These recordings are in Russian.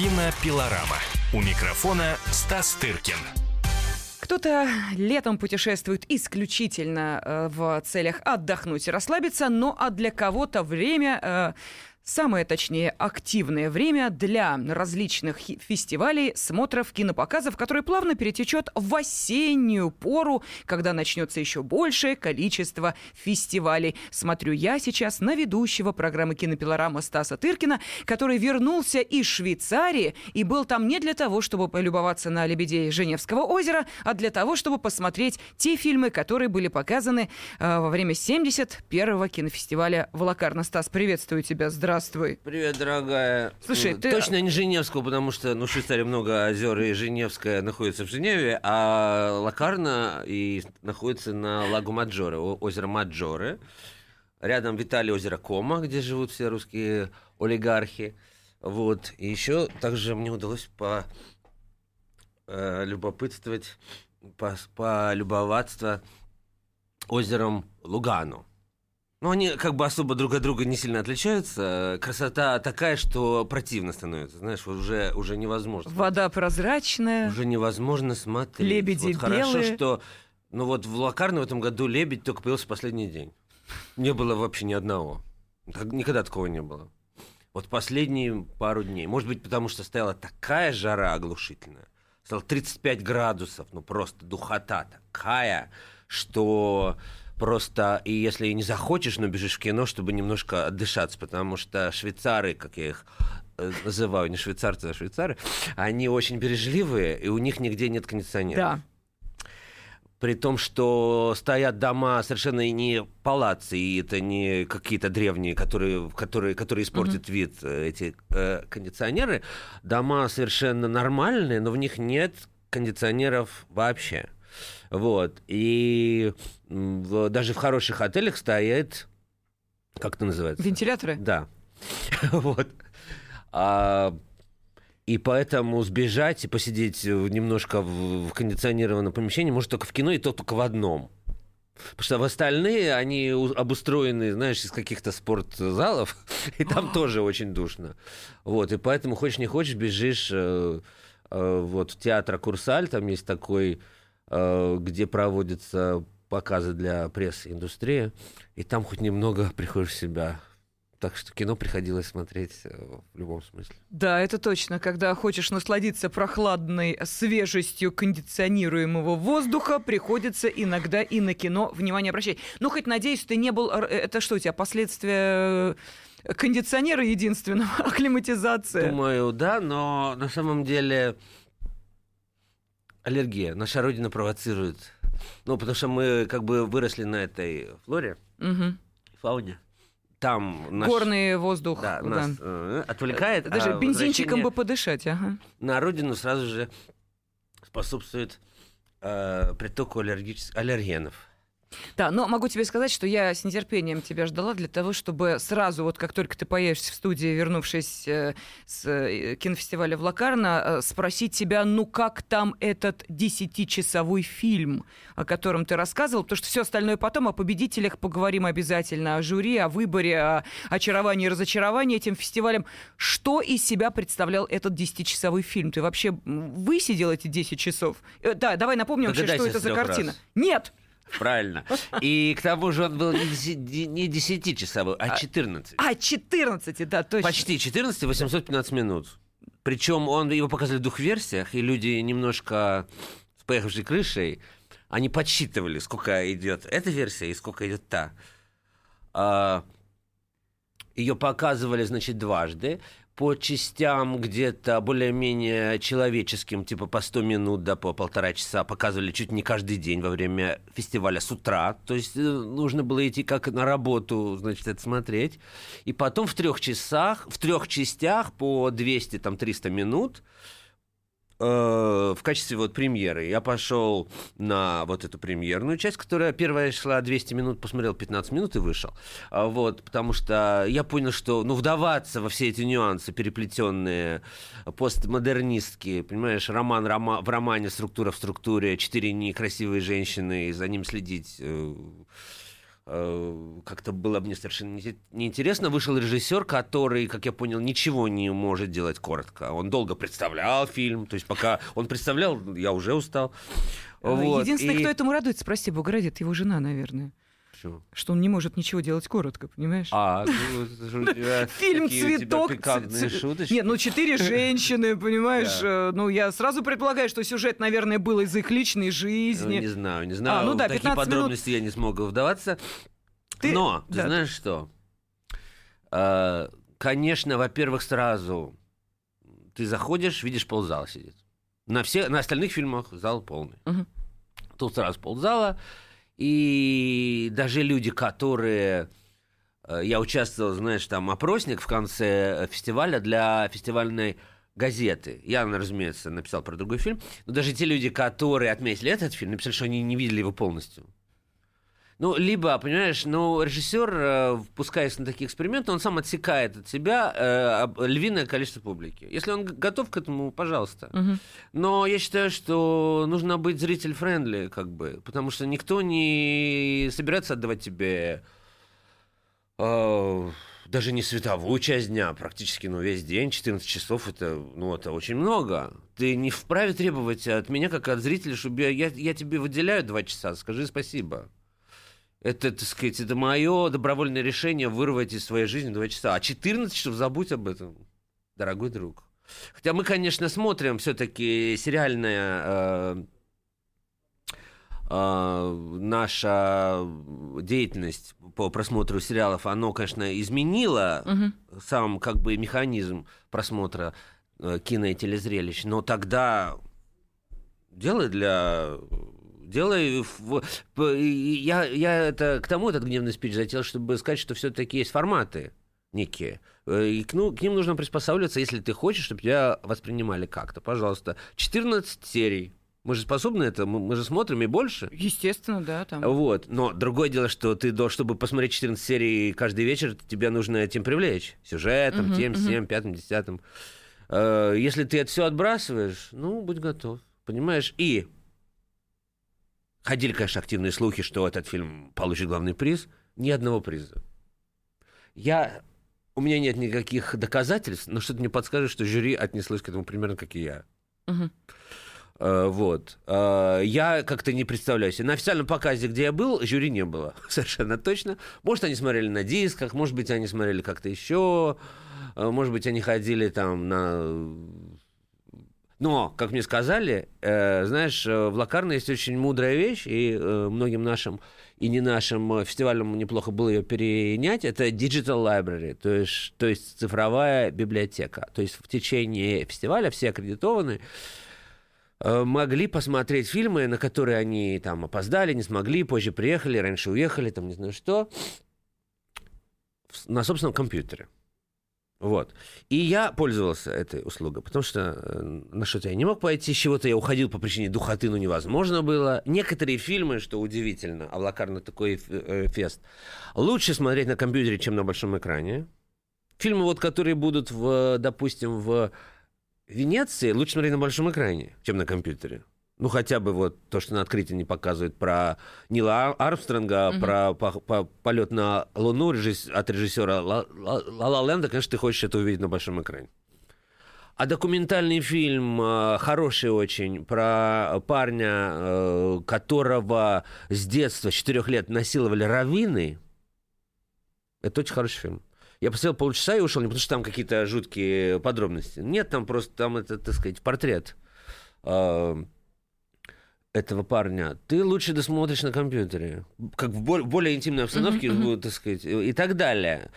Кинопилорама. У микрофона Стас Тыркин. Кто-то летом путешествует исключительно в целях отдохнуть и расслабиться, но а для кого-то время... Самое, точнее, активное время для различных фестивалей, смотров, кинопоказов, которые плавно перетечет в осеннюю пору, когда начнется еще большее количество фестивалей. Смотрю я сейчас на ведущего программы «Кинопилорама» Стаса Тыркина, который вернулся из Швейцарии и был там не для того, чтобы полюбоваться на лебедей Женевского озера, а для того, чтобы посмотреть те фильмы, которые были показаны во время 71-го кинофестиваля в Локарно. Стас, приветствую тебя. Здравствуйте. Здравствуй. Привет, дорогая. Слушай, ты... Точно не Женевскую, потому что, ну, в Швейцарии много озер, и Женевская находится в Женеве, а Локарно и находится на Лагу Маджоре, озеро Маджоре. Рядом в Италии озеро Комо, где живут все русские олигархи. Вот. И еще также мне удалось полюбопытствовать, полюбоваться озером Лугано. Но они как бы особо друг от друга не сильно отличаются. Красота такая, что противно становится. Знаешь, уже невозможно. Вода прозрачная. Уже невозможно смотреть. Лебеди белые. Хорошо, что... Ну вот в Локарно в этом году лебедь только появился в последний день. Не было вообще ни одного. Никогда такого не было. Вот последние пару дней. Может быть, потому что стояла такая жара оглушительная. Стало 35 градусов. Ну просто духота такая, что... Просто, и если не захочешь, но бежишь в кино, чтобы немножко отдышаться, потому что швейцары, как я их называю, не швейцарцы, а швейцары, они очень бережливые, и у них нигде нет кондиционера. Да. При том, что стоят дома совершенно не палацци, и это не какие-то древние, которые испортят вид, эти кондиционеры. Дома совершенно нормальные, но в них нет кондиционеров вообще. Вот, и даже в хороших отелях стоят, как это называется? Вентиляторы? Да. Вот. И поэтому сбежать и посидеть немножко в кондиционированном помещении может только в кино, и то только в одном. Потому что в остальные, они обустроены, знаешь, из каких-то спортзалов, и там тоже очень душно. Вот, и поэтому хочешь не хочешь, бежишь вот в театр Курсаль, там есть такой... где проводятся показы для прессы, индустрии, и там хоть немного приходишь в себя. Так что кино приходилось смотреть в любом смысле. Да, это точно. Когда хочешь насладиться прохладной свежестью кондиционируемого воздуха, приходится иногда и на кино внимание обращать. Ну, хоть, надеюсь, ты не был... Это что у тебя, последствия кондиционера единственного, акклиматизация? Думаю, да, но на самом деле... Аллергия. Наша родина провоцирует. Ну, потому что мы как бы выросли на этой флоре, фауне. Там наш... Горный воздух. Да, нас отвлекает. Даже бензинчиком бы подышать. Ага. На родину сразу же способствует притоку аллергенов. Да, но могу тебе сказать, что я с нетерпением тебя ждала для того, чтобы сразу, вот как только ты появишься в студии, вернувшись с кинофестиваля в Локарно, спросить тебя, ну как там этот 10-часовой фильм, о котором ты рассказывал, потому что все остальное потом, о победителях поговорим обязательно, о жюри, о выборе, о очаровании и разочаровании этим фестивалем. Что из себя представлял этот 10-часовой фильм? Ты вообще высидел эти 10 часов? Да, давай напомним вообще, что это за картина. Нет! Правильно. И к тому же он был не 10-часовой, а 14. А 14, да, точно. Почти 14, 815 минут. Причем его показали в двух версиях, и люди немножко с поехавшей крышей, они подсчитывали, сколько идет эта версия и сколько идет та. Ее показывали, значит, дважды. По частям где-то более-менее человеческим, типа по 100 минут, да, по полтора часа, показывали чуть не каждый день во время фестиваля с утра. То есть нужно было идти как на работу, значит, это смотреть. И потом в трех частях по 200-300 минут в качестве вот премьеры. Я пошел на вот эту премьерную часть, которая первая шла 200 минут, посмотрел 15 минут и вышел. Вот, потому что я понял, что ну, вдаваться во все эти нюансы переплетенные, постмодернистские, понимаешь, в романе, структура в структуре, 4 некрасивые женщины, и за ним следить... как-то было мне совершенно неинтересно. Вышел режиссер, который, как я понял, ничего не может делать коротко. Он долго представлял фильм, то есть пока он представлял, я уже устал. Вот. Единственное, кто этому радуется, прости бога ради, это его жена, наверное. Почему? Что он не может ничего делать коротко, понимаешь? Фильм «Цветок». Нет, ну 4 женщины, понимаешь? Ну, я сразу предполагаю, что сюжет, наверное, был из их личной жизни. Не знаю. Такие подробности я не смог вдаваться. Но, ты знаешь что? Конечно, во-первых, сразу ты заходишь, видишь, ползала сидит. На остальных фильмах зал полный. Тут сразу ползала. И даже люди, которые... Я участвовал, знаешь, там опросник в конце фестиваля для фестивальной газеты. Я, разумеется, написал про другой фильм. Но даже те люди, которые отметили этот фильм, написали, что они не видели его полностью. Ну, либо, понимаешь, режиссер, пускаясь на такие эксперименты, он сам отсекает от себя львиное количество публики. Если он готов к этому, пожалуйста. Угу. Но я считаю, что нужно быть зритель-френдли, потому что никто не собирается отдавать тебе даже не световую часть дня, практически, весь день, 14 часов, это очень много. Ты не вправе требовать от меня, как от зрителя, чтобы я тебе выделяю 2 часа, скажи спасибо. Это, так сказать, это мое добровольное решение вырвать из своей жизни 2 часа. А 14 часов забудь об этом, дорогой друг. Хотя мы, конечно, смотрим все-таки сериальная наша деятельность по просмотру сериалов, она, конечно, изменила сам механизм просмотра кино и телезрелищ. Но тогда Я к тому этот гневный спич затеял, чтобы сказать, что все-таки есть форматы некие. И к ним нужно приспосабливаться, если ты хочешь, чтобы тебя воспринимали как-то. Пожалуйста, 14 серий. Мы же способны это, мы же смотрим и больше. Естественно, да. Там. Вот. Но другое дело, что чтобы посмотреть 14 серий каждый вечер, тебе нужно этим привлечь. Сюжетом, тем, всем, пятым, десятым. Если ты это все отбрасываешь, будь готов. Понимаешь? И... Ходили, конечно, активные слухи, что этот фильм получит главный приз. Ни одного приза. У меня нет никаких доказательств, но что-то мне подскажет, что жюри отнеслось к этому примерно, как и я. Вот. Я как-то не представляю себе. На официальном показе, где я был, жюри не было. Совершенно точно. Может, они смотрели на дисках, может быть, они смотрели как-то еще, может быть, они ходили там на... Но, как мне сказали, знаешь, в Локарно есть очень мудрая вещь, и многим нашим и не нашим фестивалям неплохо было ее перенять. Это digital library, то есть цифровая библиотека. То есть в течение фестиваля все аккредитованные могли посмотреть фильмы, на которые они там опоздали, не смогли, позже приехали, раньше уехали, там не знаю что, на собственном компьютере. Вот. И я пользовался этой услугой, потому что на что-то я не мог пойти, с чего-то я уходил по причине духоты, невозможно было. Некоторые фильмы, что удивительно, а в Локарно такой фест, лучше смотреть на компьютере, чем на большом экране. Фильмы, которые будут, допустим, в Венеции, лучше смотреть на большом экране, чем на компьютере. Хотя бы то, что на открытии не показывают про Нила Армстронга, про полет на Луну от режиссера Ла-Ла Ленда, конечно, ты хочешь это увидеть на большом экране. А документальный фильм хороший очень, про парня, которого с детства, с 4 лет, насиловали раввины, это очень хороший фильм. Я посмотрел полчаса и ушел, не потому что там какие-то жуткие подробности. Нет, там просто, это, так сказать, портрет этого парня, ты лучше досмотришь на компьютере, как в более интимной обстановке, так сказать, и так далее.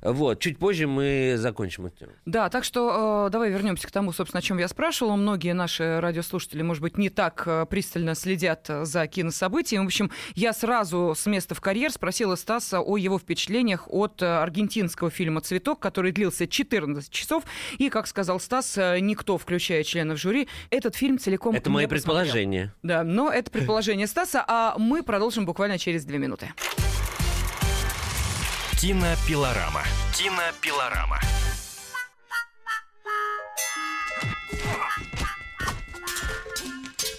Вот, чуть позже мы закончим эту тему. Да, так что давай вернемся к тому, собственно, о чем я спрашивала. Многие наши радиослушатели, может быть, не так пристально следят за кинособытием. В общем, я сразу с места в карьер спросила Стаса о его впечатлениях от аргентинского фильма «Цветок», который длился 14 часов, и, как сказал Стас, никто, включая членов жюри, этот фильм целиком это не мои посмотрел. Предположения. Да, но это предположение Стаса, а мы продолжим буквально через 2 минуты. Кинопилорама. Кинопилорама.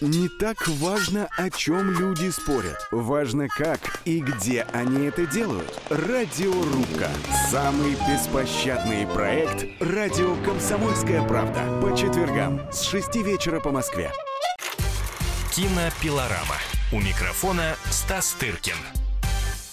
Не так важно, о чем люди спорят. Важно, как и где они это делают. Радиорубка. Самый беспощадный проект «Радио Комсомольская правда». По четвергам с 6 вечера по Москве. Кинопилорама. У микрофона Стас Тыркин.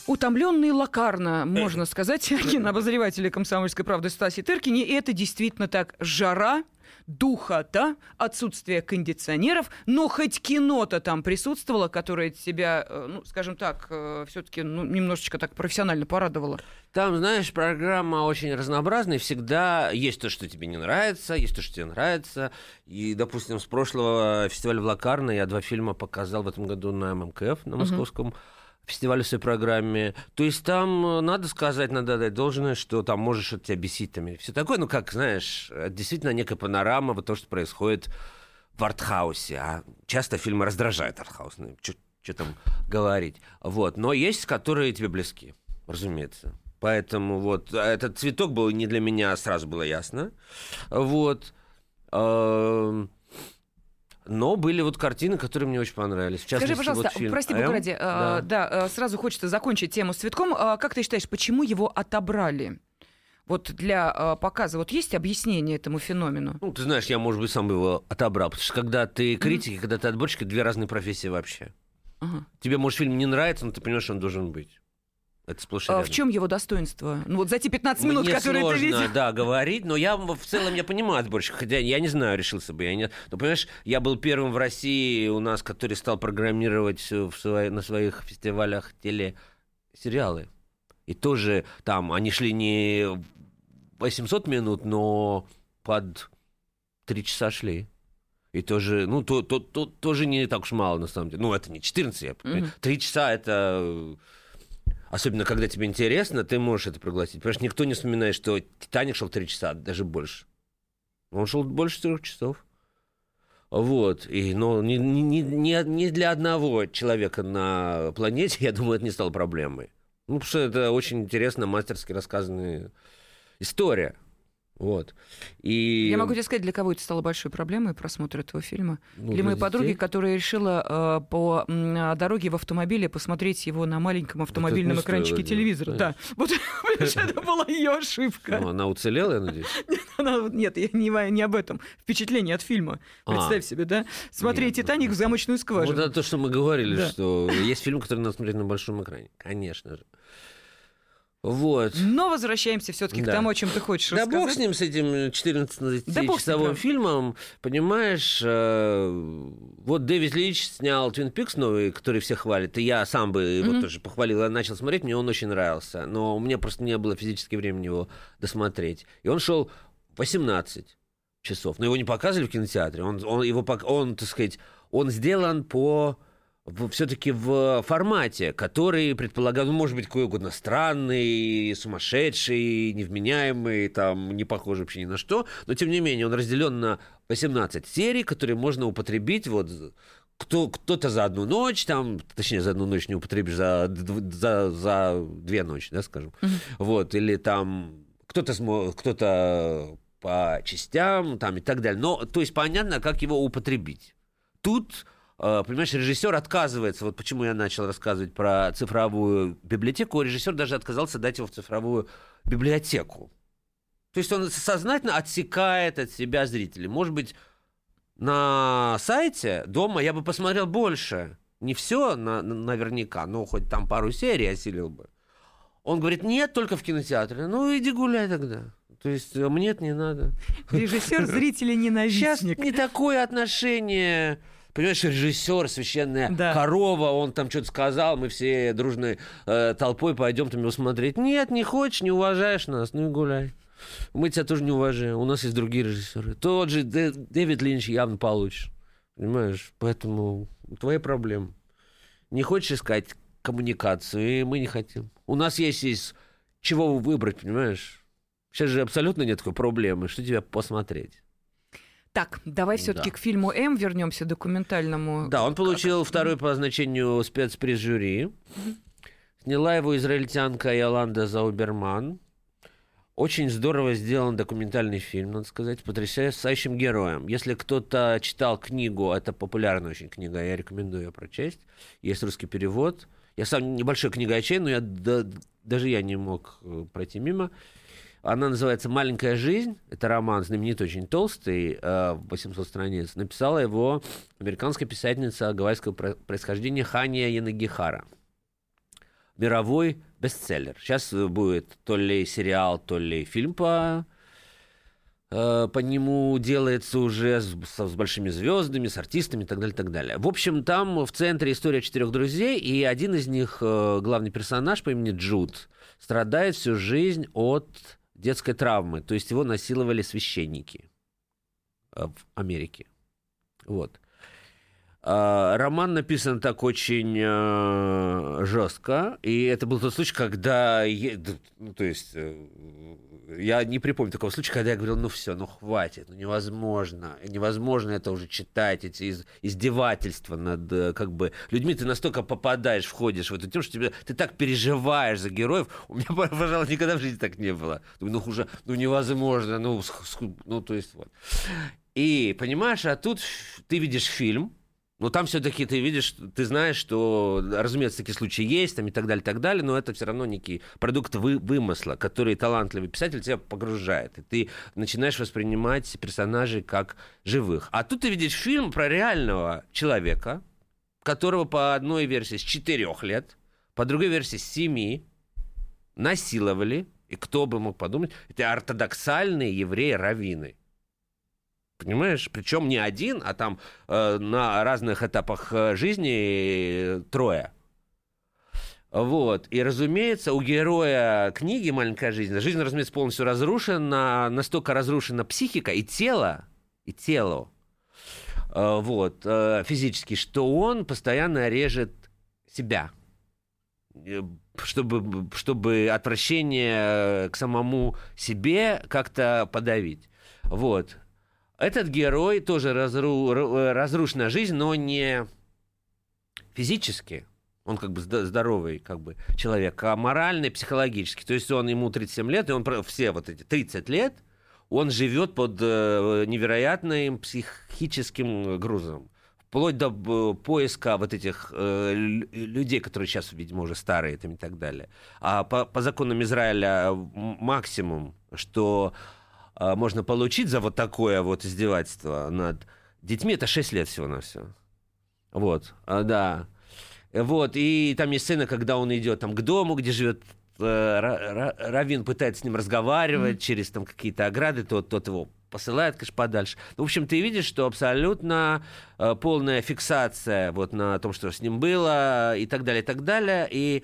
Утомленный Локарно, можно сказать, кинообозревателя «Комсомольской правды» Стасе Тыркине. И это действительно так. Жара, духота, отсутствие кондиционеров. Но хоть кино-то там присутствовало, которое тебя, ну, скажем так, все-таки немножечко так профессионально порадовало. Там, знаешь, программа очень разнообразная. Всегда есть то, что тебе не нравится, есть то, что тебе нравится. И, допустим, с прошлого фестиваля в Локарно я 2 фильма показал в этом году на ММКФ, на московском фестиваль в своей программе. То есть там, надо сказать, надо дать должное, что там можешь что-то тебя бесить. Там, и все такое, ну, как, знаешь, действительно некая панорама вот то, что происходит в артхаусе. А часто фильмы раздражают артхаус. Ну, что там говорить. Вот. Но есть, которые тебе близки, разумеется. Поэтому вот этот цветок был не для меня, сразу было ясно. Вот. Но были вот картины, которые мне очень понравились. В частности, скажи, пожалуйста, вот фильм прости, Бугради, да, сразу хочется закончить тему с цветком. Как ты считаешь, почему его отобрали? Вот для показа вот есть объяснение этому феномену? Ну, ты знаешь, я, может быть, сам его отобрал. Потому что когда ты критик, когда ты отборщик, это 2 разные профессии вообще. Тебе, может, фильм не нравится, но ты понимаешь, что он должен быть. Это сплошь и рядом. В чем его достоинство? Ну, вот за те 15 минут, мне которые сложно, ты видел. Да, говорить, но я в целом я понимаю отборщика, хотя я не знаю, решился бы я не. Но понимаешь, я был первым в России у нас, который стал программировать на своих фестивалях телесериалы. И тоже там они шли не 800 минут, но под 3 часа шли. И тоже, ну, тоже не так уж мало, на самом деле. Ну, это не 14, 3 часа это... Особенно, когда тебе интересно, ты можешь это проглотить. Потому что никто не вспоминает, что «Титаник» шел 3 часа, даже больше. Он шел больше 4 часов. Вот. И, ну, не для одного человека на планете, я думаю, это не стало проблемой. Ну, потому что это очень интересно, мастерски рассказанная история. Вот. И... Я могу тебе сказать, для кого это стало большой проблемой, просмотр этого фильма. Ну, для моей подруги, которая решила по дороге в автомобиле посмотреть его на маленьком автомобильном вот экранчике телевизора. Да. Вот, понимаешь, это была ее ошибка. Ну, она уцелела, я надеюсь? Нет, я не об этом. Впечатление от фильма. Представь себе, да? Смотреть «Титаник» в замочную скважину. Вот это то, что мы говорили, что есть фильм, который надо смотреть на большом экране. Конечно же. Вот. Но возвращаемся все-таки к тому, о чем ты хочешь рассказать. Да бог с ним, с этим 14-часовым фильмом. Понимаешь, вот Дэвид Лич снял «Твин Пикс» новый, который все хвалят. И я сам бы его тоже похвалил. Я начал смотреть, мне он очень нравился. Но у меня просто не было физически времени его досмотреть. И он шел 18 часов. Но его не показывали в кинотеатре. Он, так сказать, он сделан по... все-таки в формате, который предполагал, ну, может быть, какой угодно странный, сумасшедший, невменяемый, там, не похожий вообще ни на что, но, тем не менее, он разделен на 18 серий, которые можно употребить, вот, кто-то за одну ночь, там, точнее, за одну ночь не употребишь, за 2 ночи, да, скажем, вот, или там кто-то по частям, там, и так далее, но, то есть, понятно, как его употребить. Тут... Понимаешь, режиссер отказывается, вот почему я начал рассказывать про цифровую библиотеку, режиссер даже отказался дать его в цифровую библиотеку. То есть он сознательно отсекает от себя зрителей. Может быть, на сайте дома я бы посмотрел больше. Не все наверняка, но хоть там пару серий осилил бы. Он говорит, нет, только в кинотеатре. Ну, иди гуляй тогда. То есть мне это не надо. Режиссер зрителей ненавистник. Сейчас не такое отношение... Понимаешь, режиссер, священная корова, он там что-то сказал, мы все дружной толпой пойдем там его смотреть. Нет, не хочешь, не уважаешь нас, ну и гуляй. Мы тебя тоже не уважаем, у нас есть другие режиссеры. Тот же Дэвид Линч явно получишь, понимаешь? Поэтому твои проблемы. Не хочешь искать коммуникацию, и мы не хотим. У нас есть из чего выбрать, понимаешь? Сейчас же абсолютно нет такой проблемы, что тебя посмотреть. Так, давай все-таки к фильму «М» вернемся, документальному. Да, он получил 2-й по значению спецприз жюри. Сняла его израильтянка Иоланда Зауберман. Очень здорово сделан документальный фильм, надо сказать, с потрясающим героем. Если кто-то читал книгу, это популярная очень книга, я рекомендую ее прочесть. Есть русский перевод. Я сам небольшой книгачей, но даже я не мог пройти мимо. Она называется «Маленькая жизнь». Это роман знаменитый, очень толстый, 800 страниц. Написала его американская писательница гавайского происхождения Хания Янагихара. Мировой бестселлер. Сейчас будет то ли сериал, то ли фильм по нему делается уже с большими звездами, с артистами и так далее, так далее. В общем, там в центре история четырех друзей, и один из них, главный персонаж по имени Джуд, страдает всю жизнь от детской травмы. То есть его насиловали священники в Америке. Вот. Роман написан так очень жестко, и это был тот случай, когда... Я не припомню такого случая, когда я говорил, хватит, невозможно. Невозможно это уже читать, эти издевательства над людьми. Ты настолько попадаешь, входишь в эту тему, что ты так переживаешь за героев. У меня, пожалуй, никогда в жизни так не было. Невозможно, вот. И, понимаешь, а тут ты видишь фильм, но там все-таки ты видишь, ты знаешь, что, разумеется, такие случаи есть, там, и так далее, но это все равно некий продукт вымысла, который талантливый писатель тебя погружает, и ты начинаешь воспринимать персонажей как живых. А тут ты видишь фильм про реального человека, которого по одной версии с 4 лет, по другой версии с 7 насиловали, и кто бы мог подумать, это ортодоксальные евреи-раввины. Понимаешь? Причем не один, а там на разных этапах жизни 3. Вот. И, разумеется, у героя книги «Маленькая жизнь» жизнь, разумеется, полностью разрушена, настолько разрушена психика и тело физически, что он постоянно режет себя, чтобы отвращение к самому себе как-то подавить. Вот. Этот герой тоже разрушена жизнь, но не физически. Он здоровый человек, а морально и психологически. То есть ему 37 лет, и он все эти 30 лет он живет под невероятным психическим грузом. Вплоть до поиска этих людей, которые сейчас, видимо, уже старые и так далее. А по законам Израиля максимум, что... можно получить за такое издевательство над детьми, это 6 лет всего-навсего. И там есть сцена, когда он идет к дому, где живет раввин, пытается с ним разговаривать через какие-то ограды, тот его посылает, конечно, подальше. В общем, ты видишь, что абсолютно полная фиксация на том, что с ним было, и так далее. И...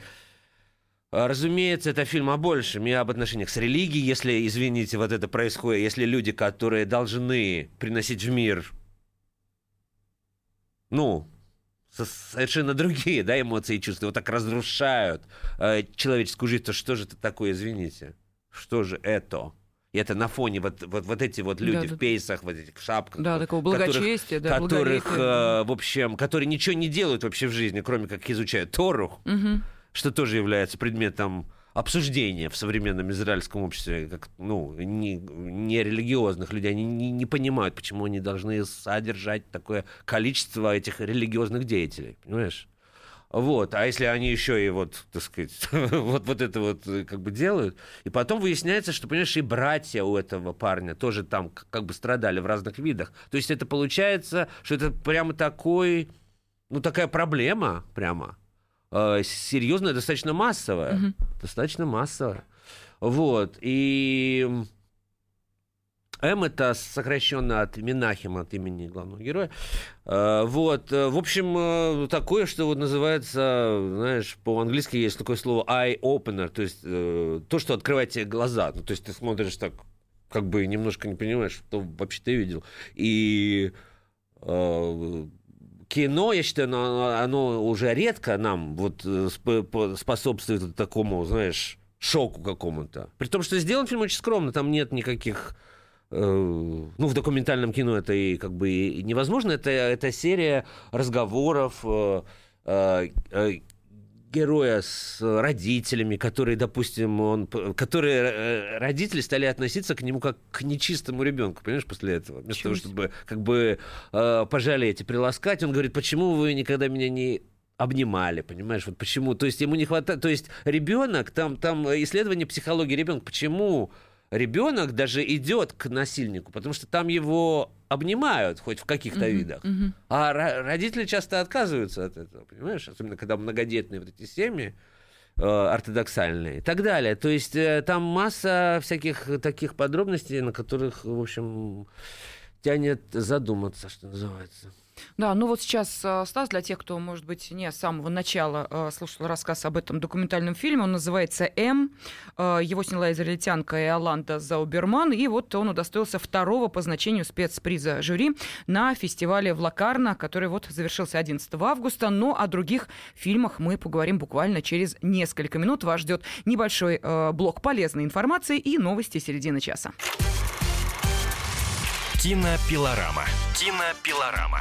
разумеется, это фильм о большем и об отношениях с религией, если, извините, это происходит, если люди, которые должны приносить в мир, совершенно другие, эмоции и чувства, так разрушают человеческую жизнь, то что же это такое, извините, что же это? И это на фоне эти люди в пейсах, этих в шапках. Да, такого благочестия, которые ничего не делают вообще в жизни, кроме как изучают Тору. Угу. Что тоже является предметом обсуждения в современном израильском обществе, нерелигиозных людей. Они не понимают, почему они должны содержать такое количество этих религиозных деятелей, понимаешь? А если они еще и делают, и потом выясняется, что, понимаешь, и братья у этого парня тоже там страдали в разных видах. То есть это получается, что это прямо такая проблема прямо. Серьезная, достаточно массовая. Угу. И М это сокращенно от Минахима, от имени главного героя. В общем, такое, что называется, по-английски есть такое слово eye-opener, то есть то, что открывает тебе глаза. То есть ты смотришь так, немножко не понимаешь, что вообще ты видел. И... кино, я считаю, оно уже редко нам способствует такому, шоку какому-то. При том, что сделан фильм очень скромно, там нет никаких... в документальном кино это и невозможно. Это серия разговоров героя с родителями, которые, допустим, которые родители стали относиться к нему как к нечистому ребенку, понимаешь, после этого. Вместо того, чтобы как бы пожалеть и приласкать, он говорит, почему вы никогда меня не обнимали, понимаешь, вот почему. То есть ему не хватает, то есть ребенок, там исследование психологии ребенка, почему ребенок даже идет к насильнику, потому что там его обнимают хоть в каких-то видах, а родители часто отказываются от этого, понимаешь, особенно когда многодетные вот эти семьи ортодоксальные и так далее. То есть там масса всяких таких подробностей, на которых, в общем, тянет задуматься, что называется. Да, ну вот сейчас, Стас, для тех, кто, может быть, не с самого начала слушал рассказ об этом документальном фильме, он называется «М». Его сняла израильтянка Иоланда Зауберман, и вот он удостоился второго по значению спецприза жюри на фестивале в Локарно, который вот завершился 11 августа, но о других фильмах мы поговорим буквально через несколько минут. Вас ждет небольшой блок полезной информации и новости середины часа. Кинопилорама. Кинопилорама.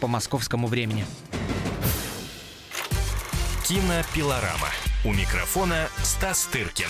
по московскому времени. Кинопилорама. У микрофона Стас Тыркин.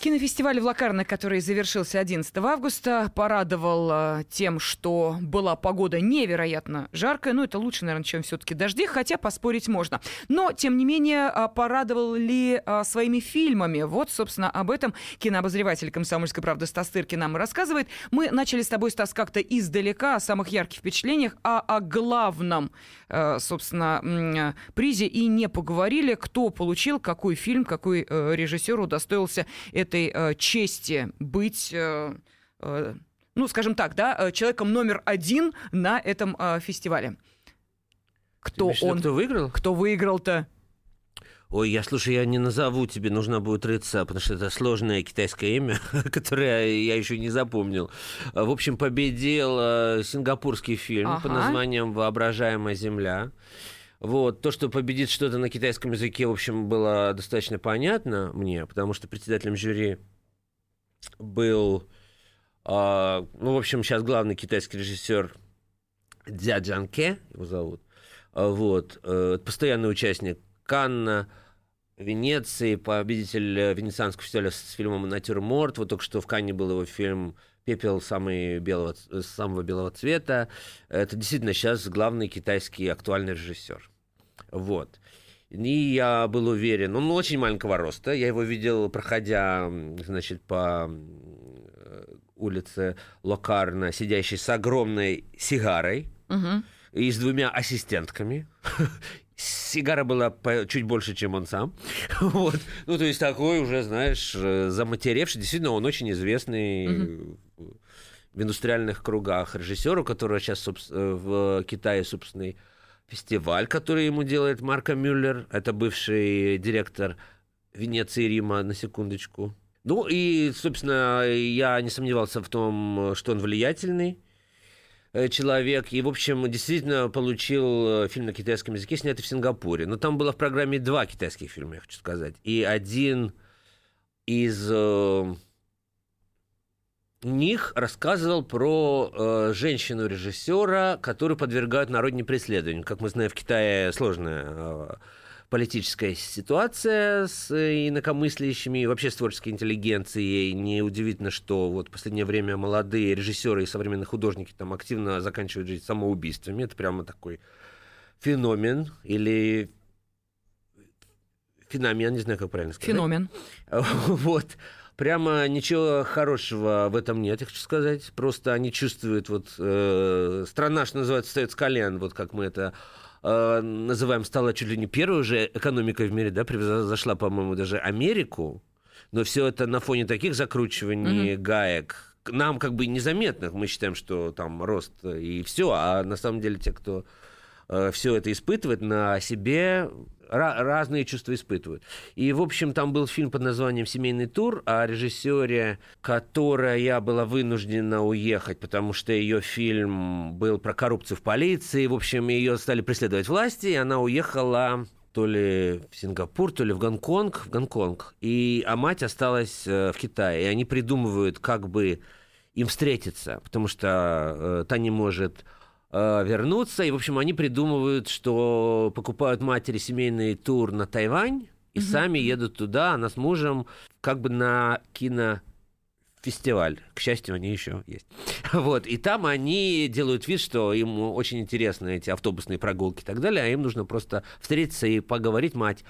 Кинофестиваль в Локарно, который завершился 11 августа, порадовал тем, что была погода невероятно жаркая. Ну, это лучше, наверное, чем все-таки дожди, хотя поспорить можно. Но, тем не менее, порадовал ли своими фильмами? Вот, собственно, об этом кинообозреватель «Комсомольской правды» Стас Тыркин нам рассказывает. Мы начали с тобой, Стас, как-то издалека, о самых ярких впечатлениях, а о главном, собственно, призе и не поговорили, кто получил, какой фильм, какой режиссер удостоился этой чести быть, ну, скажем так, да, человеком номер один на этом фестивале. Кто он? Кто выиграл? Кто выиграл-то? Ой, я не назову тебе, нужна будет рыться, потому что это сложное китайское имя, которое я еще не запомнил. В общем, победил сингапурский фильм под названием «Воображаемая земля». Вот. То, что победит что-то на китайском языке, в общем, было достаточно понятно мне, потому что председателем жюри был, ну, в общем, сейчас главный китайский режиссер Дзя Чжанкэ, его зовут, вот, постоянный участник Канна, Венеции, победитель Венецианского фестиваля с фильмом «Натюр Морт», вот только что в Канне был его фильм «Пепел самого белого цвета». Это действительно сейчас главный китайский актуальный режиссер. Вот. И я был уверен. Он очень маленького роста. Я его видел, проходя, значит, по улице Локарно, сидящий с огромной сигарой и с двумя ассистентками. Сигара была чуть больше, чем он сам. Вот. Ну, то есть такой уже, знаешь, заматеревший. Действительно, он очень известный в индустриальных кругах режиссер, у которого сейчас в Китае собственный фестиваль, который ему делает Марко Мюллер. Это бывший директор Венеции и Рима, на секундочку. Ну, и, собственно, я не сомневался в том, что он влиятельный человек. И, в общем, действительно получил фильм на китайском языке, снятый в Сингапуре. Но там было в программе два китайских фильма, я хочу сказать. И один из них рассказывал про женщину-режиссера, которую подвергают народному преследованию. Как мы знаем, в Китае сложная политическая ситуация с инакомыслящими и вообще с творческой интеллигенцией. Неудивительно, что вот в последнее время молодые режиссеры и современные художники там активно заканчивают жизнь самоубийствами. Это прямо такой феномен или феномен, не знаю, как правильно сказать. Феномен. Вот. Прямо ничего хорошего в этом нет, я хочу сказать. Просто они чувствуют, вот, страна, что называется, встает с колен, вот как мы это называем, стала чуть ли не первой уже экономикой в мире, да, превзошла, по-моему, даже Америку, но все это на фоне таких закручиваний гаек, нам как бы незаметных, мы считаем, что там рост и все, а на самом деле те, кто все это испытывает на себе, разные чувства испытывают. И, в общем, там был фильм под названием «Семейный тур» о режиссере, которая была вынуждена уехать, потому что ее фильм был про коррупцию в полиции. В общем, ее стали преследовать власти, и она уехала то ли в Сингапур, то ли в Гонконг. А мать осталась в Китае. И они придумывают, как бы им встретиться, потому что та не может вернуться. И, в общем, они придумывают, что покупают матери семейный тур на Тайвань и сами едут туда, она с мужем как бы на кинофестиваль. К счастью, они еще есть. Вот. И там они делают вид, что им очень интересны эти автобусные прогулки и так далее, а им нужно просто встретиться и поговорить. Мать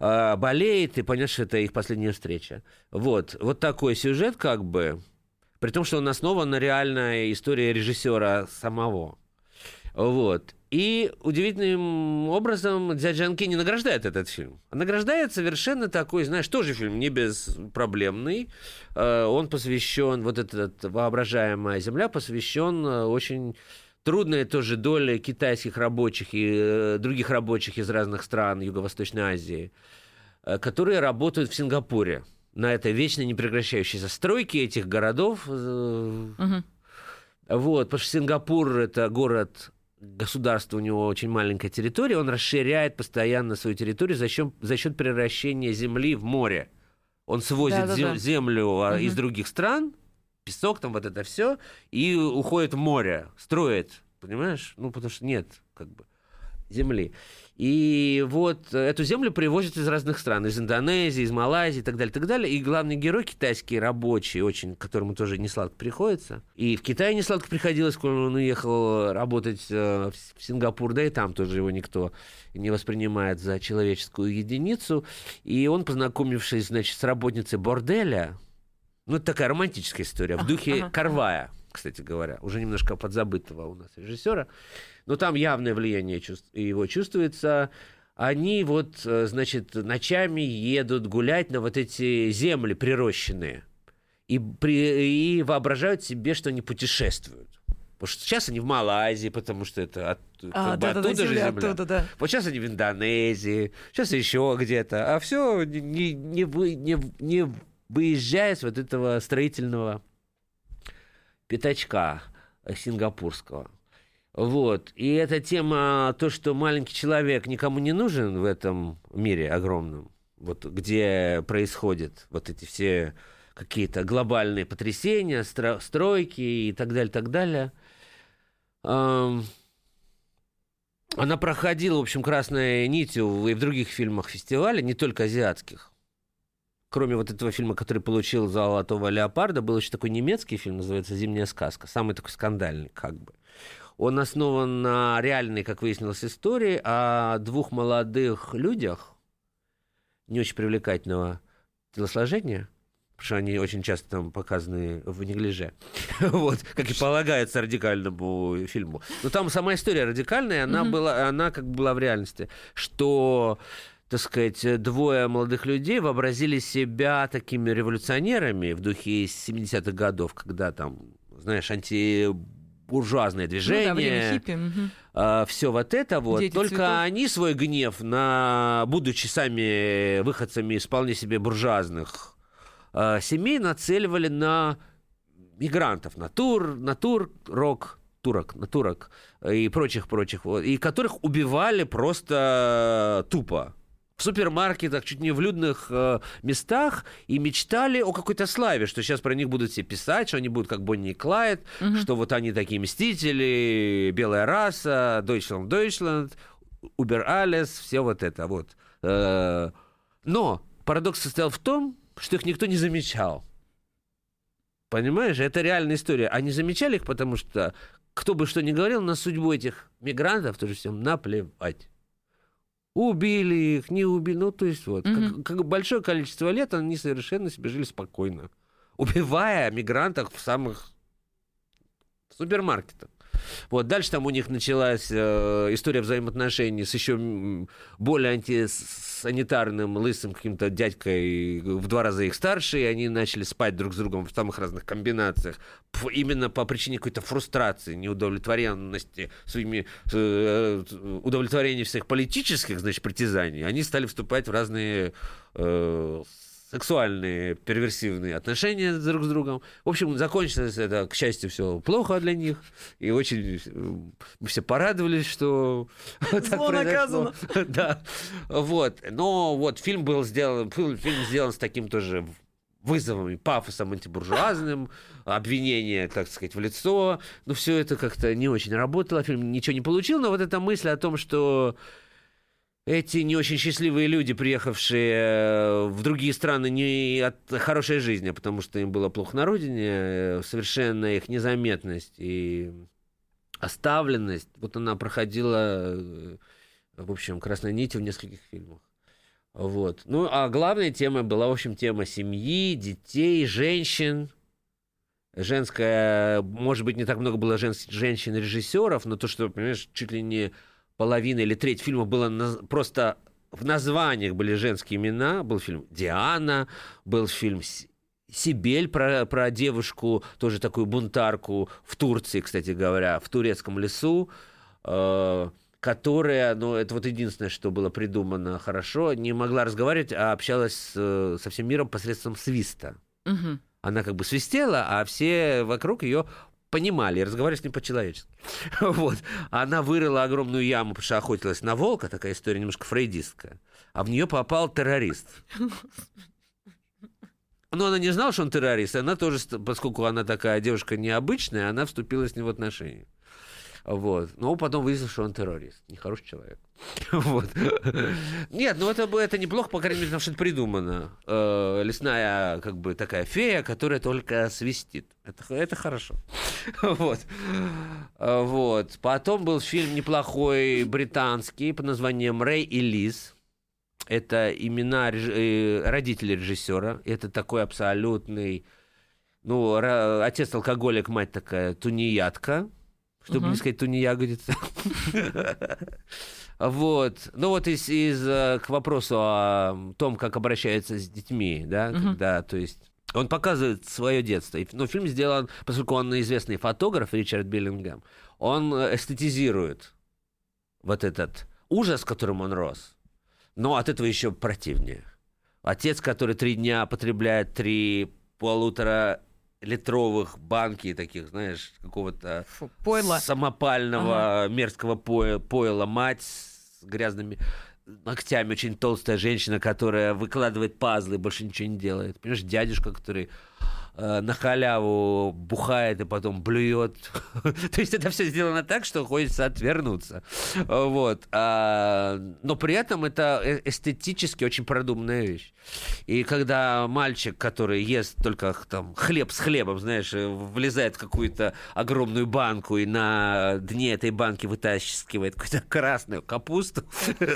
болеет, и понятно, что это их последняя встреча. Вот. Вот такой сюжет как бы, при том, что он основан на реальной истории режиссера самого. Вот. И удивительным образом Дзя Чжанкэ не награждает этот фильм. А награждает совершенно такой, знаешь, тоже фильм не беспроблемный. Он посвящен, вот этот «Воображаемая земля» посвящен очень трудной тоже доле китайских рабочих и других рабочих из разных стран Юго-Восточной Азии, которые работают в Сингапуре на этой вечно непрекращающейся стройке этих городов. Вот, потому что Сингапур – это город, государство, у него очень маленькая территория, он расширяет постоянно свою территорию за счет превращения земли в море. Он свозит землю из других стран, песок, там вот это все, и уходит в море, строит, понимаешь? Ну, потому что нет, как бы, земли. И вот эту землю привозят из разных стран, из Индонезии, из Малайзии и так далее, так далее. И главный герой, китайский рабочий, очень, которому тоже несладко приходится. И в Китае несладко приходилось, когда он уехал работать в Сингапур, да и там тоже его никто не воспринимает за человеческую единицу. И он, познакомившись, значит, с работницей борделя, ну, это такая романтическая история, в духе Карвая, кстати говоря, уже немножко подзабытого у нас режиссера, но там явное влияние его чувствуется. Они вот, значит, ночами едут гулять на вот эти земли прирощенные и воображают себе, что они путешествуют. Потому что сейчас они в Малайзии, потому что это оттуда земля. Вот сейчас они в Индонезии, сейчас еще где-то, а все не выезжая с вот этого строительного пятачка сингапурского. Вот. И эта тема, то, что маленький человек никому не нужен в этом мире огромном, вот где происходят вот эти все какие-то глобальные потрясения, стройки и так далее, так далее. Она проходила, в общем, красной нитью и в других фильмах фестиваля, не только азиатских. Кроме вот этого фильма, который получил «Золотого леопарда», был еще такой немецкий фильм, называется «Зимняя сказка», самый такой скандальный как бы. Он основан на реальной, как выяснилось, истории о двух молодых людях не очень привлекательного телосложения, потому что они очень часто там показаны в неглиже, вот, как и полагается радикальному фильму. Но там сама история радикальная, она как бы была в реальности, что, так сказать, двое молодых людей вообразили себя такими революционерами в духе 70-х годов, когда там, знаешь, буржуазное движение, время хиппи, все вот это вот. Дети только цветов. Они свой гнев, будучи сами выходцами из вполне себе буржуазных семей, нацеливали на мигрантов, на турок и прочих, вот, и которых убивали просто тупо. В супермаркетах, чуть не в людных местах, и мечтали о какой-то славе, что сейчас про них будут все писать, что они будут как Бонни и Клайд, что вот они такие мстители, белая раса, Deutschland, Uber alles, все вот это вот. Но парадокс состоял в том, что их никто не замечал. Понимаешь, это реальная история. Они замечали их, потому что кто бы что ни говорил, на судьбу этих мигрантов тоже всем наплевать. Убили их, не убили. Ну, то есть вот, как большое количество лет они совершенно себе жили спокойно, убивая мигрантов в супермаркетах. Вот. Дальше там у них началась история взаимоотношений с еще более антисанитарным лысым каким-то дядькой в 2 раза их старше, и они начали спать друг с другом в самых разных комбинациях. Именно по причине какой-то фрустрации, неудовлетворенности, своими удовлетворения всех политических, значит, притязаний, они стали вступать в разные сексуальные, перверсивные отношения друг с другом. В общем, закончилось это, к счастью, все плохо для них. И очень мы все порадовались, что так произошло. Да. Вот. Но вот фильм был сделан с таким тоже вызовом и пафосом антибуржуазным, обвинение, так сказать, в лицо. Но все это как-то не очень работало. Фильм ничего не получил. Но вот эта мысль о том, что эти не очень счастливые люди, приехавшие в другие страны не от хорошей жизни, потому что им было плохо на родине, совершенно их незаметность и оставленность, вот она проходила, в общем, красной нитью в нескольких фильмах. Вот. Ну, а главной темой была, в общем, тема семьи, детей, женщин. Женская, может быть, не так много было женщин-режиссеров, но то, что, понимаешь, чуть ли не половина или треть фильмов было просто в названиях были женские имена. Был фильм «Диана», был фильм «Сибель» про девушку, тоже такую бунтарку в Турции, кстати говоря, в турецком лесу, которая, ну, это вот единственное, что было придумано хорошо, не могла разговаривать, а общалась со всем миром посредством свиста. Угу. Она как бы свистела, а все вокруг ее понимали, разговаривали с ним по-человечески. Вот. Она вырыла огромную яму, потому что охотилась на волка, такая история немножко фрейдистская, а в нее попал террорист. Но она не знала, что он террорист, она тоже, поскольку она такая девушка необычная, она вступила с ним в отношения. Вот. Но потом выяснилось, что он террорист, нехороший человек. Вот. Нет, ну это неплохо, по крайней мере, потому что это придумано. Лесная, как бы, такая фея, которая только свистит. Это хорошо. Вот. Вот. Потом был фильм неплохой британский под названием «Рэй и Лиз». Это имена родителей режиссера. Это такой абсолютный... Ну, отец алкоголик, мать такая тунеядка. Чтобы не сказать, то не ягодица. Вот. Ну вот к вопросу о том, как обращаются с детьми, да, когда, то есть, он показывает свое детство. Но фильм сделан, поскольку он известный фотограф, Ричард Беллингам, он эстетизирует вот этот ужас, с которым он рос, но от этого еще противнее. Отец, который 3 дня потребляет 3 полутора литровых банки таких, знаешь, какого-то пойла. Самопального мерзкого пойла, мать с грязными ногтями, очень толстая женщина, которая выкладывает пазлы, больше ничего не делает. Понимаешь, дядюшка, который на халяву бухает и потом блюет. То есть это все сделано так, что хочется отвернуться. Вот. Но при этом это эстетически очень продуманная вещь. И когда мальчик, который ест только там хлеб с хлебом, знаешь, влезает в какую-то огромную банку и на дне этой банки вытаскивает какую-то красную капусту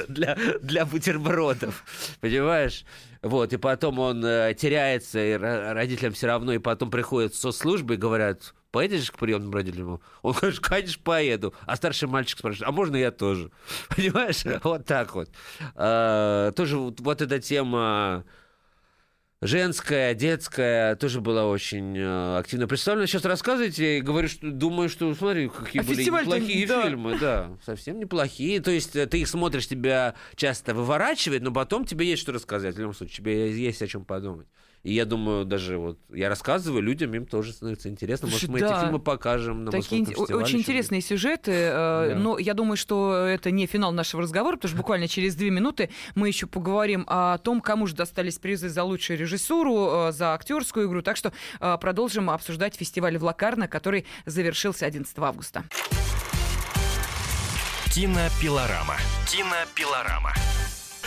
для бутербродов. Понимаешь? Вот, и потом он теряется, и родителям все равно, и потом приходят соцслужбы и говорят: поедешь к приемному родителям? Он говорит: конечно, поеду. А старший мальчик спрашивает: а можно я тоже? Понимаешь? Вот так вот. Тоже вот эта тема женская, детская, тоже была очень активно представлена. Сейчас рассказывайте, и говорю, думаю, что смотри, какие были неплохие фильмы. Да, совсем неплохие. То есть ты их смотришь, тебя часто выворачивает, но потом тебе есть что рассказать. В любом случае, тебе есть о чем подумать. И я думаю, даже вот я рассказываю людям, им тоже становится интересно. Может, мы эти фильмы покажем на Московском фестивале. Очень интересные сюжеты. Но я думаю, что это не финал нашего разговора, потому что буквально через 2 минуты мы еще поговорим о том, кому же достались призы за лучшую режиссуру, за актерскую игру. Так что продолжим обсуждать фестиваль в Локарно, который завершился 11 августа. Кинопилорама. Кинопилорама.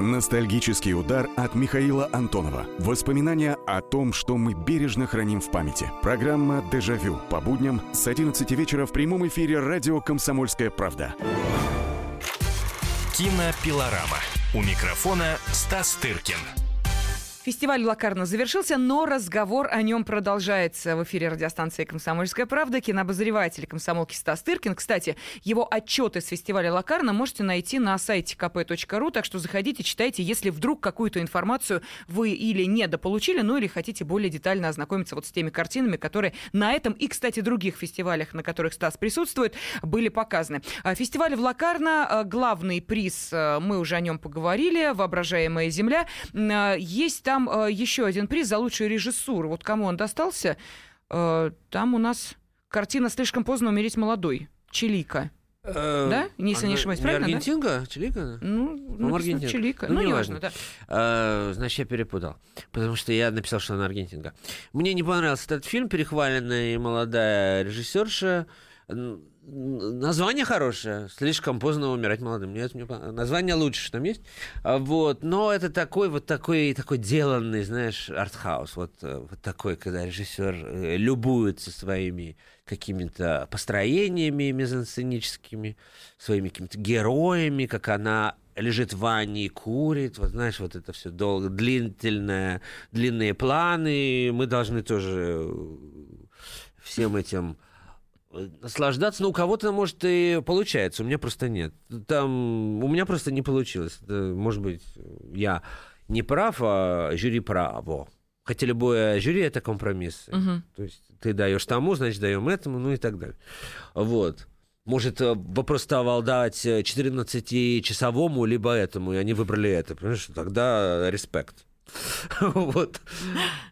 Ностальгический удар от Михаила Антонова. Воспоминания о том, что мы бережно храним в памяти. Программа «Дежавю» по будням с 11 вечера в прямом эфире радио «Комсомольская правда». Кинопилорама. У микрофона Стас Тыркин. Фестиваль «Локарно» завершился, но разговор о нем продолжается. В эфире радиостанции «Комсомольская правда» кинообозреватель комсомолки Стас Тыркин. Кстати, его отчеты с фестиваля «Локарно» можете найти на сайте kp.ru, так что заходите, читайте, если вдруг какую-то информацию вы или недополучили, ну или хотите более детально ознакомиться вот с теми картинами, которые на этом и, кстати, других фестивалях, на которых Стас присутствует, были показаны. Фестиваль в «Локарно», главный приз, мы уже о нем поговорили, «Воображаемая земля». Есть там еще один приз за лучшую режиссуру. Вот кому он достался? Там у нас картина «Слишком поздно умереть молодой». Чилика. Да? Если не ошибаюсь, правильно? Аргентинка? Да? Чилика? Ну аргентинка. Чилика. Ну, неважно, да. Значит, я перепутал. Потому что я написал, что она аргентинка. Мне не понравился этот фильм. Перехваленная молодая режиссерша. Название хорошее. «Слишком поздно умирать молодым». Мне название лучше, что там есть. Вот. Но это такой деланный, знаешь, артхаус. Вот такой, когда режиссер любуется своими какими-то построениями мизансценическими, своими какими-то героями, как она лежит в ванне и курит. Вот, знаешь, вот это все долго, длинные планы. Мы должны тоже всем этим наслаждаться, но у кого-то, может, и получается, у меня просто нет. У меня просто не получилось. Может быть, я не прав, а жюри право. Хотя любое жюри – это компромисс. Угу. То есть ты даешь тому, значит, даем этому, ну и так далее. Вот. Может, вопрос стал давать 14-часовому, либо этому, и они выбрали это. Понимаешь, тогда респект. Вот.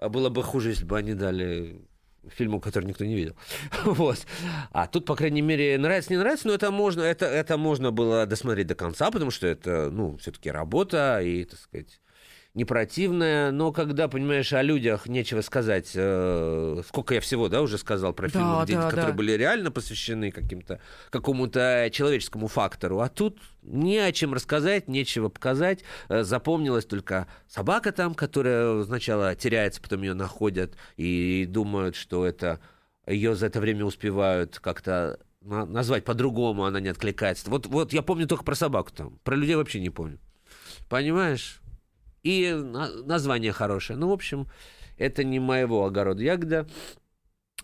А было бы хуже, если бы они дали фильму, который никто не видел. Вот. А тут, по крайней мере, нравится, не нравится, но это можно было досмотреть до конца, потому что это, все-таки работа и, так сказать, не противная. Но когда, понимаешь, о людях нечего сказать, сколько я всего, уже сказал про фильмы, которые были реально посвящены какому-то человеческому фактору, а тут не о чем рассказать, нечего показать. Запомнилась только собака там, которая сначала теряется, потом ее находят и думают, что это ее за это время успевают как-то назвать по-другому, она не откликается. Вот я помню только про собаку там, про людей вообще не помню. Понимаешь? И название хорошее. В общем, это не моего огорода ягода,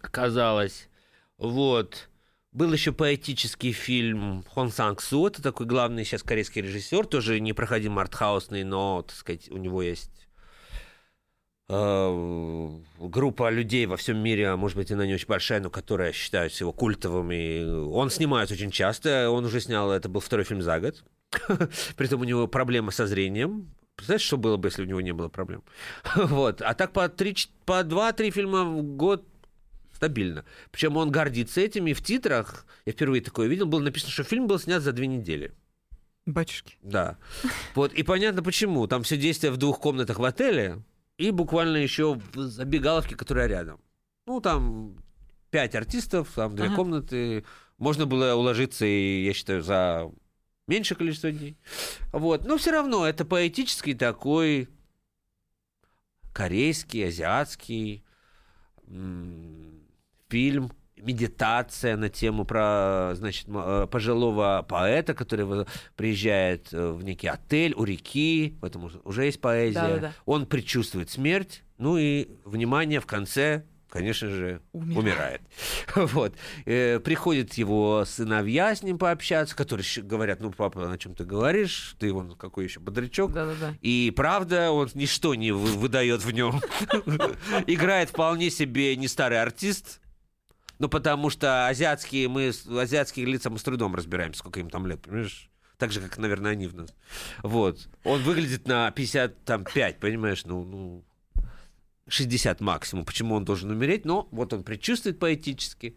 оказалось. Вот. Был еще поэтический фильм «Хон Санг Су». Это такой главный сейчас корейский режиссер, тоже непроходимо артхаусный, но, так сказать, у него есть группа людей во всем мире, а может быть, она не очень большая, но которая считается его культовым. И он снимается очень часто. Он уже снял, это был второй фильм за год. Притом у него проблемы со зрением. Представляешь, что было бы, если у него не было проблем? А так по 2-3 фильма в год стабильно. Причем он гордится этим, и в титрах, я впервые такое видел, было написано, что фильм был снят за 2 недели. Батюшки. Да. И понятно почему. Там все действие в 2 комнатах в отеле и буквально еще в забегаловке, которая рядом. Там 5 артистов, там 2 комнаты. Можно было уложиться, и, я считаю, за меньшее количество дней. Но все равно это поэтический такой корейский, азиатский фильм, медитация на тему про, значит, пожилого поэта, который приезжает в некий отель у реки, в этом уже есть поэзия. Да. Он предчувствует смерть, и, внимание, в конце, конечно же, умирает. Приходят его сыновья с ним пообщаться, которые говорят, папа, о чем ты говоришь? Ты вон какой еще бодрячок. Да. И правда, он ничто не выдает в нем. Играет вполне себе не старый артист, потому что азиатские лица мы с трудом разбираемся, сколько им там лет, понимаешь? Так же, как, наверное, они в нас. Он выглядит на 55, понимаешь, 60 максимум, почему он должен умереть, но он предчувствует поэтически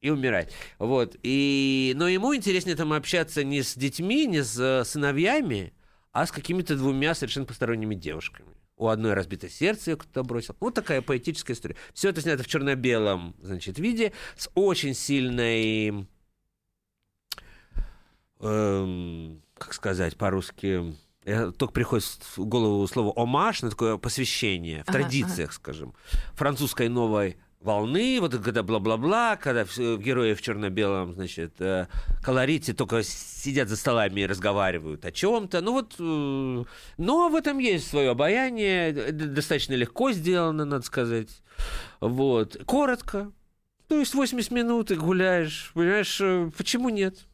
и умирает. Но ему интереснее там общаться не с детьми, не с сыновьями, а с какими-то 2 совершенно посторонними девушками. У одной разбито сердце, ее кто-то бросил. Такая поэтическая история. Все это снято в черно-белом, значит, виде, с очень сильной, как сказать по-русски, Только приходит в голову слово «омаж», на такое посвящение, в традициях, скажем, французской новой волны, вот когда бла-бла-бла, когда герои в черно-белом, значит, колорите, только сидят за столами и разговаривают о чем-то. Ну вот, но в этом есть свое обаяние, достаточно легко сделано, надо сказать. Вот. Коротко. То есть 80 минут и гуляешь. Понимаешь, почему нет?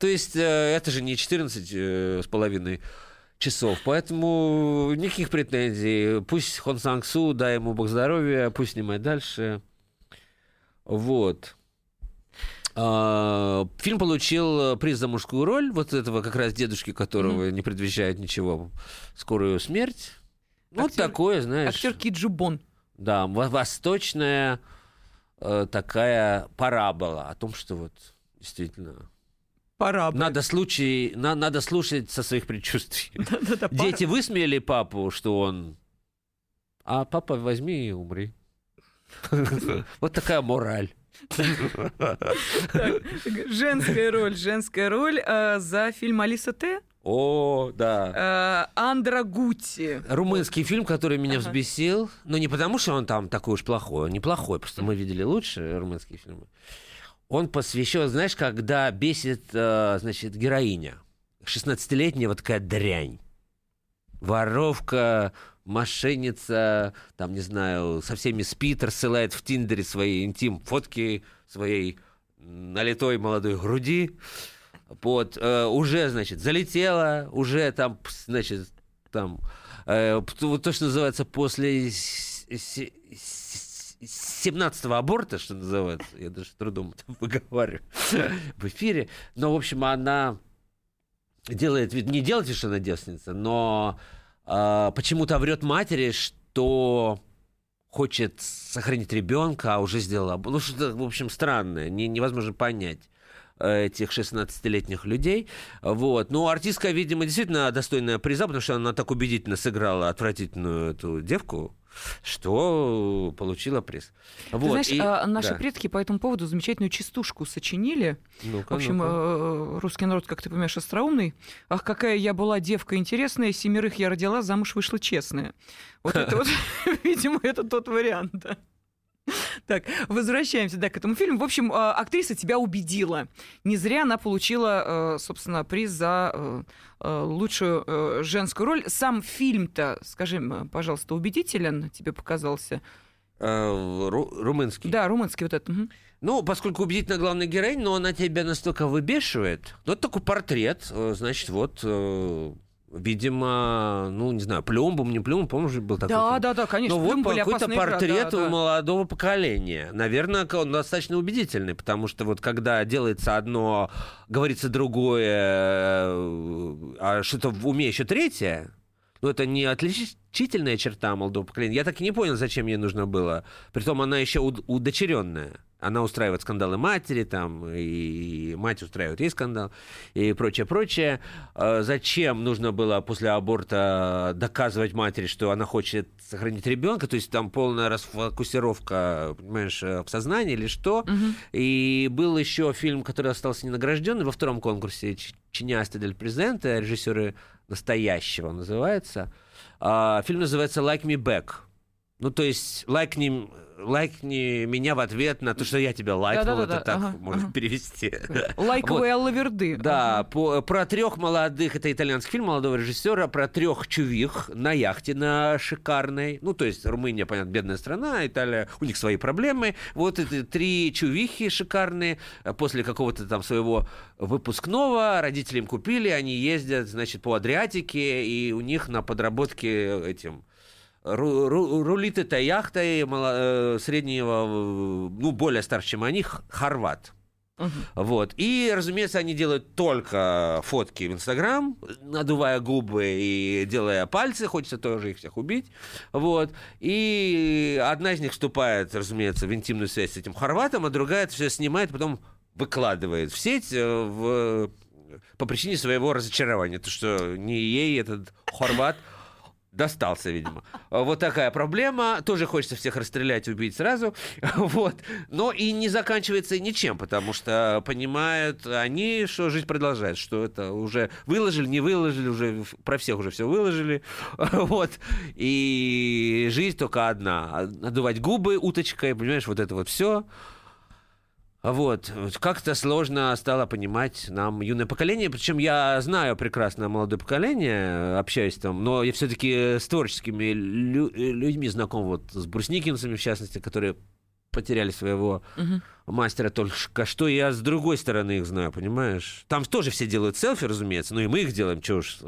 То есть это же не 14,5 часов, поэтому никаких претензий. Пусть Хон Санг Су, дай ему бог здоровья, пусть снимает дальше. Вот. Фильм получил приз за мужскую роль, вот этого как раз дедушки, которого не предвещает ничего, скорую смерть. Актер, вот такое, знаешь. Актер Ки Джубон. Да, восточная такая парабола о том, что вот действительно... Надо слушать со своих предчувствий. Дети высмеяли папу, что он... А папа, возьми и умри. Вот такая мораль. Женская роль за фильм «Алиса Те». О, да. Андра Гути. Румынский фильм, который меня взбесил. Но не потому, что он там такой уж плохой. Он неплохой, просто мы видели лучше румынские фильмы. Он посвящен, знаешь, когда бесит, значит, героиня. 16-летняя вот такая дрянь. Воровка, мошенница, там, не знаю, со всеми спит, рассылает в Тиндере свои интим-фотки своей налитой молодой груди. Вот, уже, значит, залетела, уже там, значит, там, то, что называется, после 17-го аборта, что называется, я даже трудом выговариваю в эфире. Но, в общем, она делает вид, не делает вид, что она девственница, но почему-то врет матери, что хочет сохранить ребенка, а уже сделала аборт. Ну, что-то, в общем, странное, невозможно понять этих 16-летних людей. Вот. Но артистка, видимо, действительно достойная приза, потому что она так убедительно сыграла отвратительную эту девку, что получила приз. Вот. Знаешь, наши предки по этому поводу замечательную частушку сочинили. В общем, русский народ, как ты понимаешь, остроумный. «Ах, какая я была девка интересная, семерых я родила, замуж вышла честная». Вот это вот, видимо, это тот вариант, да. Так, возвращаемся, да, к этому фильму. В общем, актриса тебя убедила. Не зря она получила, собственно, приз за лучшую женскую роль. Сам фильм-то, скажи, пожалуйста, убедителен тебе показался? Румынский. Да, румынский вот этот. Угу. Ну, поскольку убедительно главная героиня, но она тебя настолько выбешивает. Вот такой портрет, значит, вот... Видимо, ну, не знаю, Плюмбом, не Плюмбом, помнишь, был такой? Да, фильм? Да, да, конечно. Но Плюмб вот какой-то портрет молодого поколения. Наверное, он достаточно убедительный, потому что вот когда делается одно, говорится другое, а что-то в уме еще третье, ну, это не отличительная черта молодого поколения. Я так и не понял, зачем ей нужно было. Притом она еще удочеренная. Она устраивает скандалы матери, там, и мать устраивает ей скандал, и прочее-прочее. Зачем нужно было после аборта доказывать матери, что она хочет сохранить ребенка? То есть там полная расфокусировка, понимаешь, в сознании или что. И был еще фильм, который остался ненагражденным во втором конкурсе «Чинясты дель презенте», режиссеры настоящего он называется. Фильм называется «Like me back». Ну, то есть лайкни меня в ответ на то, что я тебя лайкнул. Да, это так можно перевести. Лайковые алаверды. Да, про трех молодых, это итальянский фильм молодого режиссера, про трех чувих на яхте, на шикарной. Ну, то есть Румыния, понятно, бедная страна, Италия, у них свои проблемы. Вот эти три чувихи шикарные после какого-то там своего выпускного родители им купили, они ездят, значит, по Адриатике, и у них на подработке этим... Рулит эта яхта среднего, ну, более старше, чем они, хорват. Вот. И, разумеется, они делают только фотки в Инстаграм, надувая губы и делая пальцы, хочется тоже их всех убить. Вот. И одна из них вступает, разумеется, в интимную связь с этим хорватом, а другая это все снимает, потом выкладывает в сеть по причине своего разочарования. То, что не ей этот хорват Достался, видимо. Вот такая проблема. Тоже хочется всех расстрелять, убить сразу. Вот. Но и не заканчивается ничем, потому что понимают они, что жизнь продолжает, что это уже выложили, не выложили, уже про всех уже все выложили. Вот. И жизнь только одна. Надувать губы уточкой, понимаешь, вот это вот все. Вот. Как-то сложно стало понимать нам юное поколение. Причем я знаю прекрасно молодое поколение, общаюсь там, но я все-таки с творческими людьми знаком, вот с брусникинцами, в частности, которые потеряли своего мастера только что. Я с другой стороны их знаю, понимаешь? Там тоже все делают селфи, разумеется, ну и мы их делаем, чего уж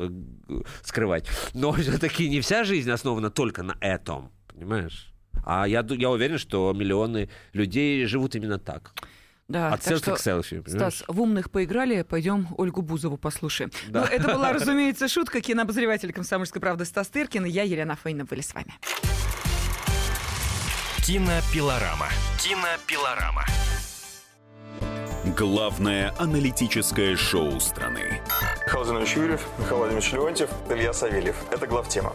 скрывать. Но все-таки не вся жизнь основана только на этом, понимаешь? А я уверен, что миллионы людей живут именно так. Да, от селфи к селфи. Понимаешь? Стас, в умных поиграли, пойдем Ольгу Бузову послушаем. Да. Ну, это была, разумеется, шутка. Кинообозреватель «Комсомольской правды» Стас Тыркин и я, Елена Фейна, были с вами. Кинопилорама. Кинопилорама. Главное аналитическое шоу страны. Халзинович Юрьев, Михаил Владимирович Леонтьев, Илья Савельев. Это главтема.